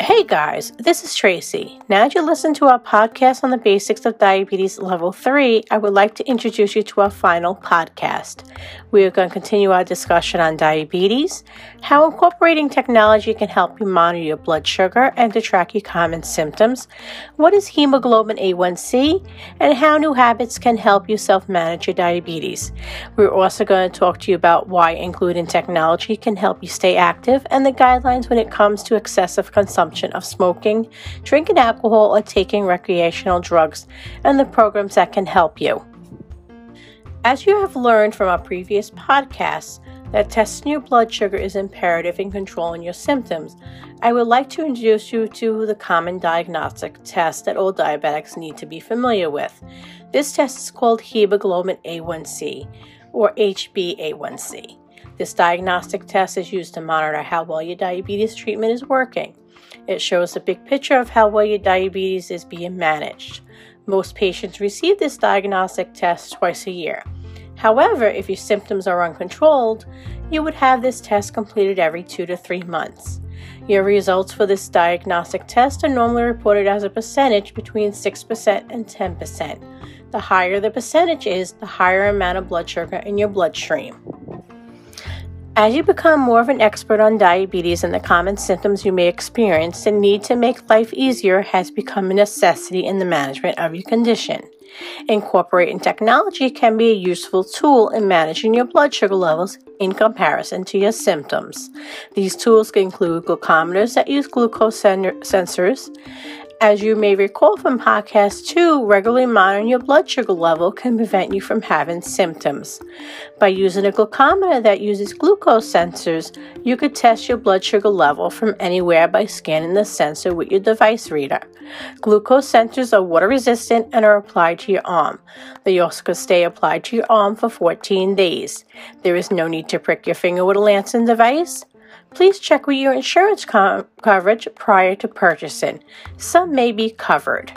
Hey guys, this is Tracy. Now that you listen to our podcast on the basics of diabetes level 3, I would like to introduce you to our final podcast. We are going to continue our discussion on diabetes, how incorporating technology can help you monitor your blood sugar and to track your common symptoms, what is hemoglobin A1c, and how new habits can help you self-manage your diabetes. We're also going to talk to you about why including technology can help you stay active and the guidelines when it comes to excessive consumption of smoking, drinking alcohol, or taking recreational drugs, and the programs that can help you. As you have learned from our previous podcasts, that testing your blood sugar is imperative in controlling your symptoms, I would like to introduce you to the common diagnostic test that all diabetics need to be familiar with. This test is called hemoglobin A1c, or HbA1c. This diagnostic test is used to monitor how well your diabetes treatment is working. It shows a big picture of how well your diabetes is being managed. Most patients receive this diagnostic test twice a year. However, if your symptoms are uncontrolled, you would have this test completed every 2 to 3 months. Your results for this diagnostic test are normally reported as a percentage between 6% and 10%. The higher the percentage is, the higher amount of blood sugar in your bloodstream. As you become more of an expert on diabetes and the common symptoms you may experience, the need to make life easier has become a necessity in the management of your condition. Incorporating technology can be a useful tool in managing your blood sugar levels in comparison to your symptoms. These tools can include glucometers that use glucose sensors. As you may recall from podcast 2, regularly monitoring your blood sugar level can prevent you from having symptoms. By using a glucometer that uses glucose sensors, you could test your blood sugar level from anywhere by scanning the sensor with your device reader. Glucose sensors are water resistant and are applied to your arm. They also could stay applied to your arm for 14 days. There is no need to prick your finger with a Lancet device. Please check with your insurance coverage prior to purchasing. Some may be covered.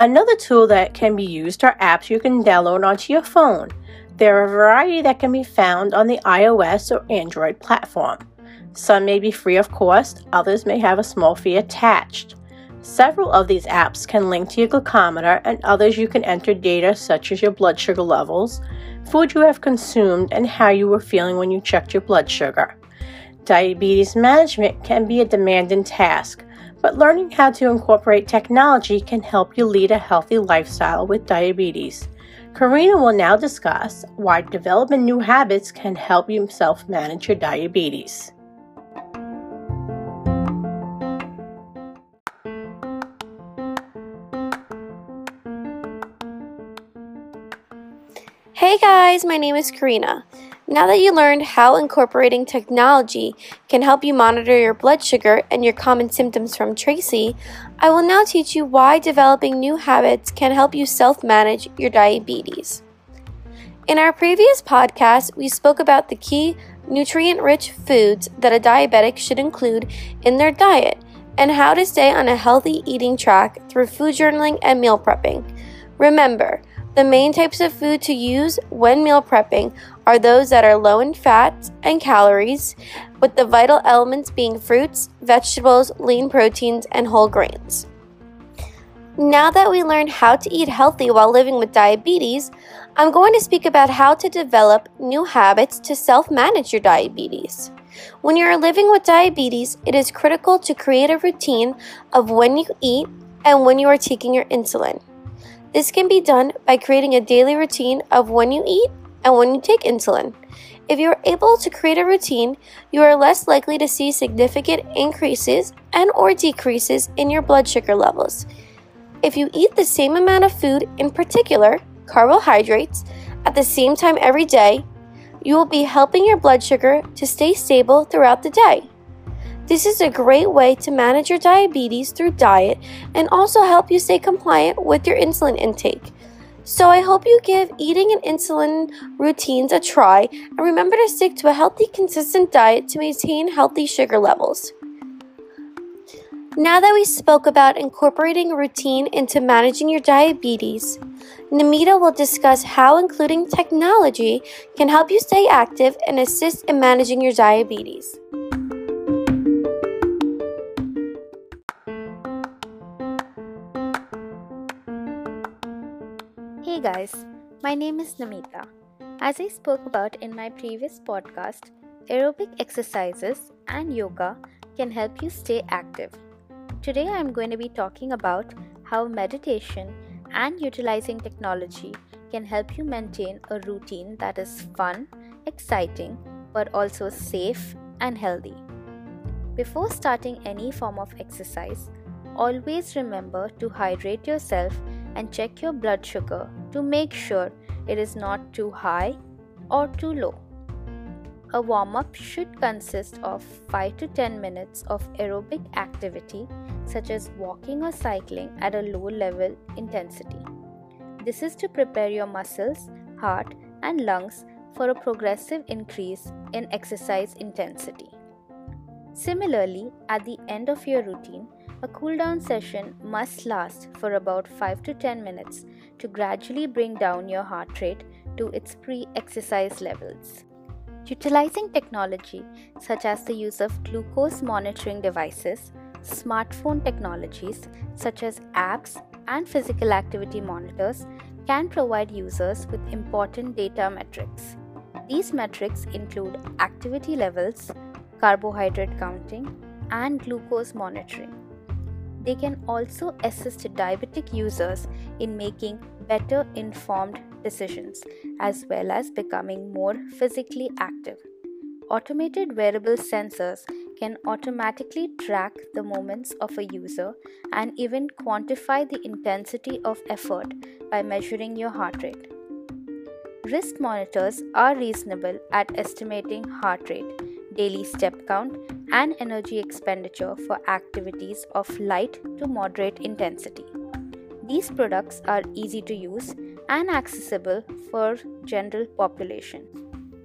Another tool that can be used are apps you can download onto your phone. There are a variety that can be found on the iOS or Android platform. Some may be free of cost, others may have a small fee attached. Several of these apps can link to your glucometer, and others you can enter data such as your blood sugar levels, food you have consumed, and how you were feeling when you checked your blood sugar. Diabetes management can be a demanding task, but learning how to incorporate technology can help you lead a healthy lifestyle with diabetes. Karina will now discuss why developing new habits can help you self-manage your diabetes. Hey guys, my name is Karina. Now that you learned how incorporating technology can help you monitor your blood sugar and your common symptoms from Tracy, I will now teach you why developing new habits can help you self-manage your diabetes. In our previous podcast, we spoke about the key nutrient-rich foods that a diabetic should include in their diet and how to stay on a healthy eating track through food journaling and meal prepping. Remember, the main types of food to use when meal prepping are those that are low in fats and calories, with the vital elements being fruits, vegetables, lean proteins, and whole grains. Now that we learned how to eat healthy while living with diabetes, I'm going to speak about how to develop new habits to self-manage your diabetes. When you are living with diabetes, it is critical to create a routine of when you eat and when you are taking your insulin. This can be done by creating a daily routine of when you eat and when you take insulin. If you are able to create a routine, you are less likely to see significant increases and/or decreases in your blood sugar levels. If you eat the same amount of food, in particular carbohydrates, at the same time every day, you will be helping your blood sugar to stay stable throughout the day. This is a great way to manage your diabetes through diet and also help you stay compliant with your insulin intake. So I hope you give eating and insulin routines a try and remember to stick to a healthy, consistent diet to maintain healthy sugar levels. Now that we spoke about incorporating routine into managing your diabetes, Namita will discuss how including technology can help you stay active and assist in managing your diabetes. Hey guys, my name is Namita. As I spoke about in my previous podcast, aerobic exercises and yoga can help you stay active. Today I am going to be talking about how meditation and utilizing technology can help you maintain a routine that is fun, exciting, but also safe and healthy. Before starting any form of exercise, always remember to hydrate yourself and check your blood sugar to make sure it is not too high or too low. A warm-up should consist of 5 to 10 minutes of aerobic activity such as walking or cycling at a low level intensity. This is to prepare your muscles, heart and lungs for a progressive increase in exercise intensity. Similarly, at the end of your routine, a cool-down session must last for about 5 to 10 minutes to gradually bring down your heart rate to its pre-exercise levels. Utilizing technology such as the use of glucose monitoring devices, smartphone technologies such as apps and physical activity monitors can provide users with important data metrics. These metrics include activity levels, carbohydrate counting, and glucose monitoring. They can also assist diabetic users in making better informed decisions as well as becoming more physically active. Automated wearable sensors can automatically track the movements of a user and even quantify the intensity of effort by measuring your heart rate. Wrist monitors are reasonable at estimating heart rate, daily step count, and energy expenditure for activities of light to moderate intensity. These products are easy to use and accessible for general population.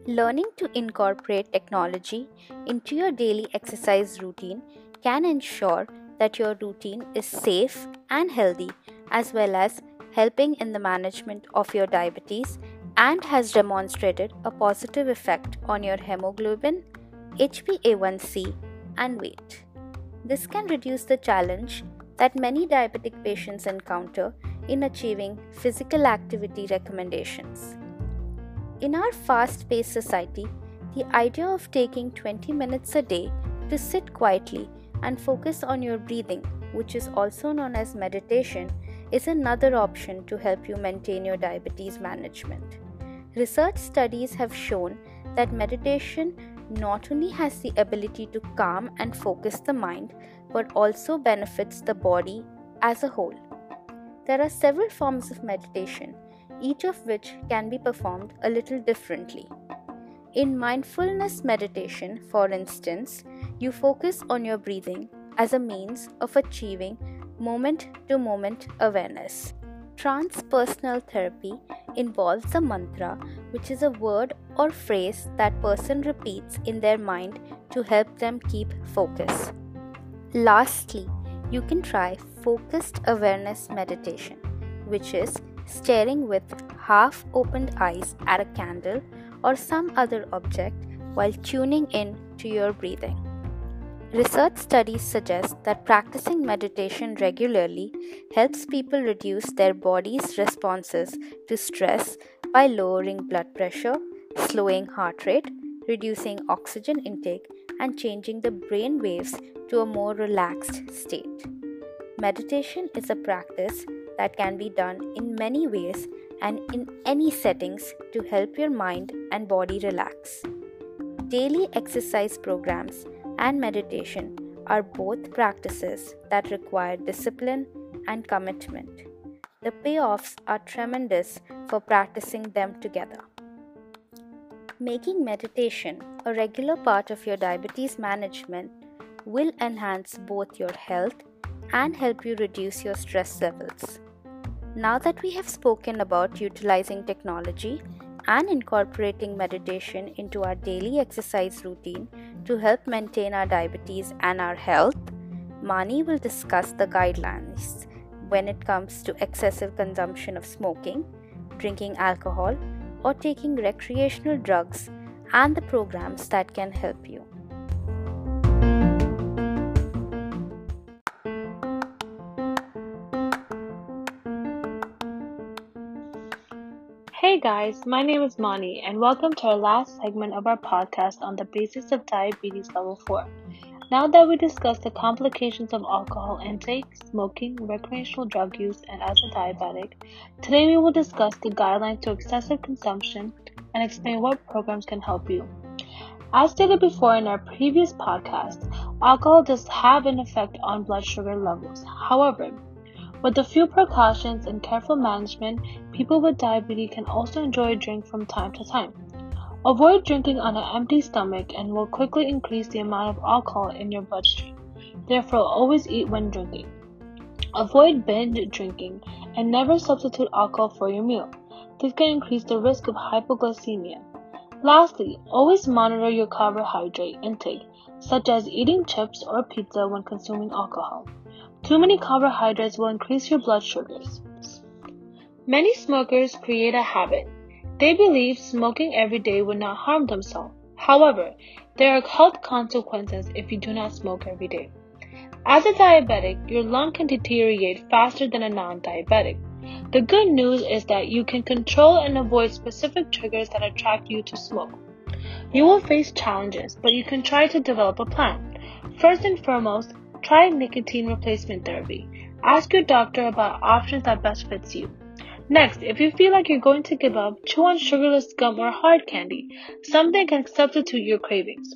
Learning to incorporate technology into your daily exercise routine can ensure that your routine is safe and healthy, as well as helping in the management of your diabetes, and has demonstrated a positive effect on your hemoglobin, HbA1c, and weight. This can reduce the challenge that many diabetic patients encounter in achieving physical activity recommendations. In our fast-paced society, the idea of taking 20 minutes a day to sit quietly and focus on your breathing, which is also known as meditation, is another option to help you maintain your diabetes management. Research studies have shown that meditation not only has the ability to calm and focus the mind, but also benefits the body as a whole. There are several forms of meditation, each of which can be performed a little differently. In mindfulness meditation, for instance, you focus on your breathing as a means of achieving moment-to-moment awareness. Transpersonal therapy involves a mantra, which is a word or phrase that person repeats in their mind to help them keep focus. Lastly, you can try focused awareness meditation, which is staring with half-opened eyes at a candle or some other object while tuning in to your breathing. Research studies suggest that practicing meditation regularly helps people reduce their body's responses to stress by lowering blood pressure, slowing heart rate, reducing oxygen intake, and changing the brain waves to a more relaxed state. Meditation is a practice that can be done in many ways and in any settings to help your mind and body relax. Daily exercise programs and meditation are both practices that require discipline and commitment. The payoffs are tremendous for practicing them together. Making meditation a regular part of your diabetes management will enhance both your health and help you reduce your stress levels. Now that we have spoken about utilizing technology and incorporating meditation into our daily exercise routine to help maintain our diabetes and our health, Mani will discuss the guidelines when it comes to excessive consumption of smoking, drinking alcohol, or taking recreational drugs, and the programs that can help you. Hey guys, my name is Mani and welcome to our last segment of our podcast on the basis of diabetes level 4. Now that we discussed the complications of alcohol intake, smoking, recreational drug use, and as a diabetic, today we will discuss the guidelines to excessive consumption and explain what programs can help you. As stated before in our previous podcast, alcohol does have an effect on blood sugar levels. However, with a few precautions and careful management, people with diabetes can also enjoy a drink from time to time. Avoid drinking on an empty stomach and will quickly increase the amount of alcohol in your bloodstream. Therefore, always eat when drinking. Avoid binge drinking and never substitute alcohol for your meal. This can increase the risk of hypoglycemia. Lastly, always monitor your carbohydrate intake, such as eating chips or pizza when consuming alcohol. Too many carbohydrates will increase your blood sugars. Many smokers create a habit. They believe smoking every day would not harm themselves. However, there are health consequences if you do not smoke every day. As a diabetic, your lung can deteriorate faster than a non-diabetic. The good news is that you can control and avoid specific triggers that attract you to smoke. You will face challenges, but you can try to develop a plan. First and foremost, try nicotine replacement therapy. Ask your doctor about options that best fits you. Next, if you feel like you're going to give up, chew on sugarless gum or hard candy, something can substitute your cravings.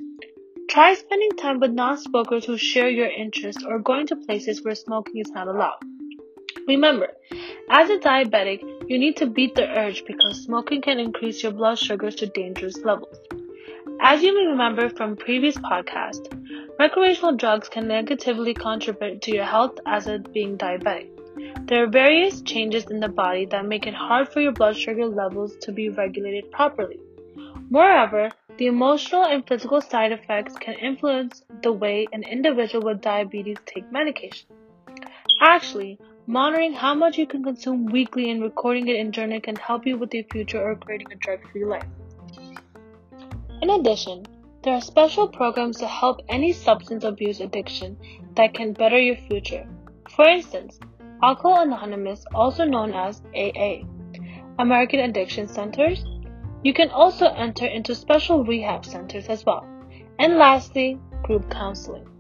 Try spending time with non-smokers who share your interests or going to places where smoking is not allowed. Remember, as a diabetic, you need to beat the urge because smoking can increase your blood sugars to dangerous levels. As you may remember from previous podcasts, recreational drugs can negatively contribute to your health as a being diabetic. There are various changes in the body that make it hard for your blood sugar levels to be regulated properly. Moreover, the emotional and physical side effects can influence the way an individual with diabetes takes medication. Actually, monitoring how much you can consume weekly and recording it in journal can help you with your future or creating a drug-free life. In addition, there are special programs to help any substance abuse addiction that can better your future. For instance, Alcohol Anonymous, also known as AA, American Addiction Centers. You can also enter into special rehab centers as well. And lastly, group counseling.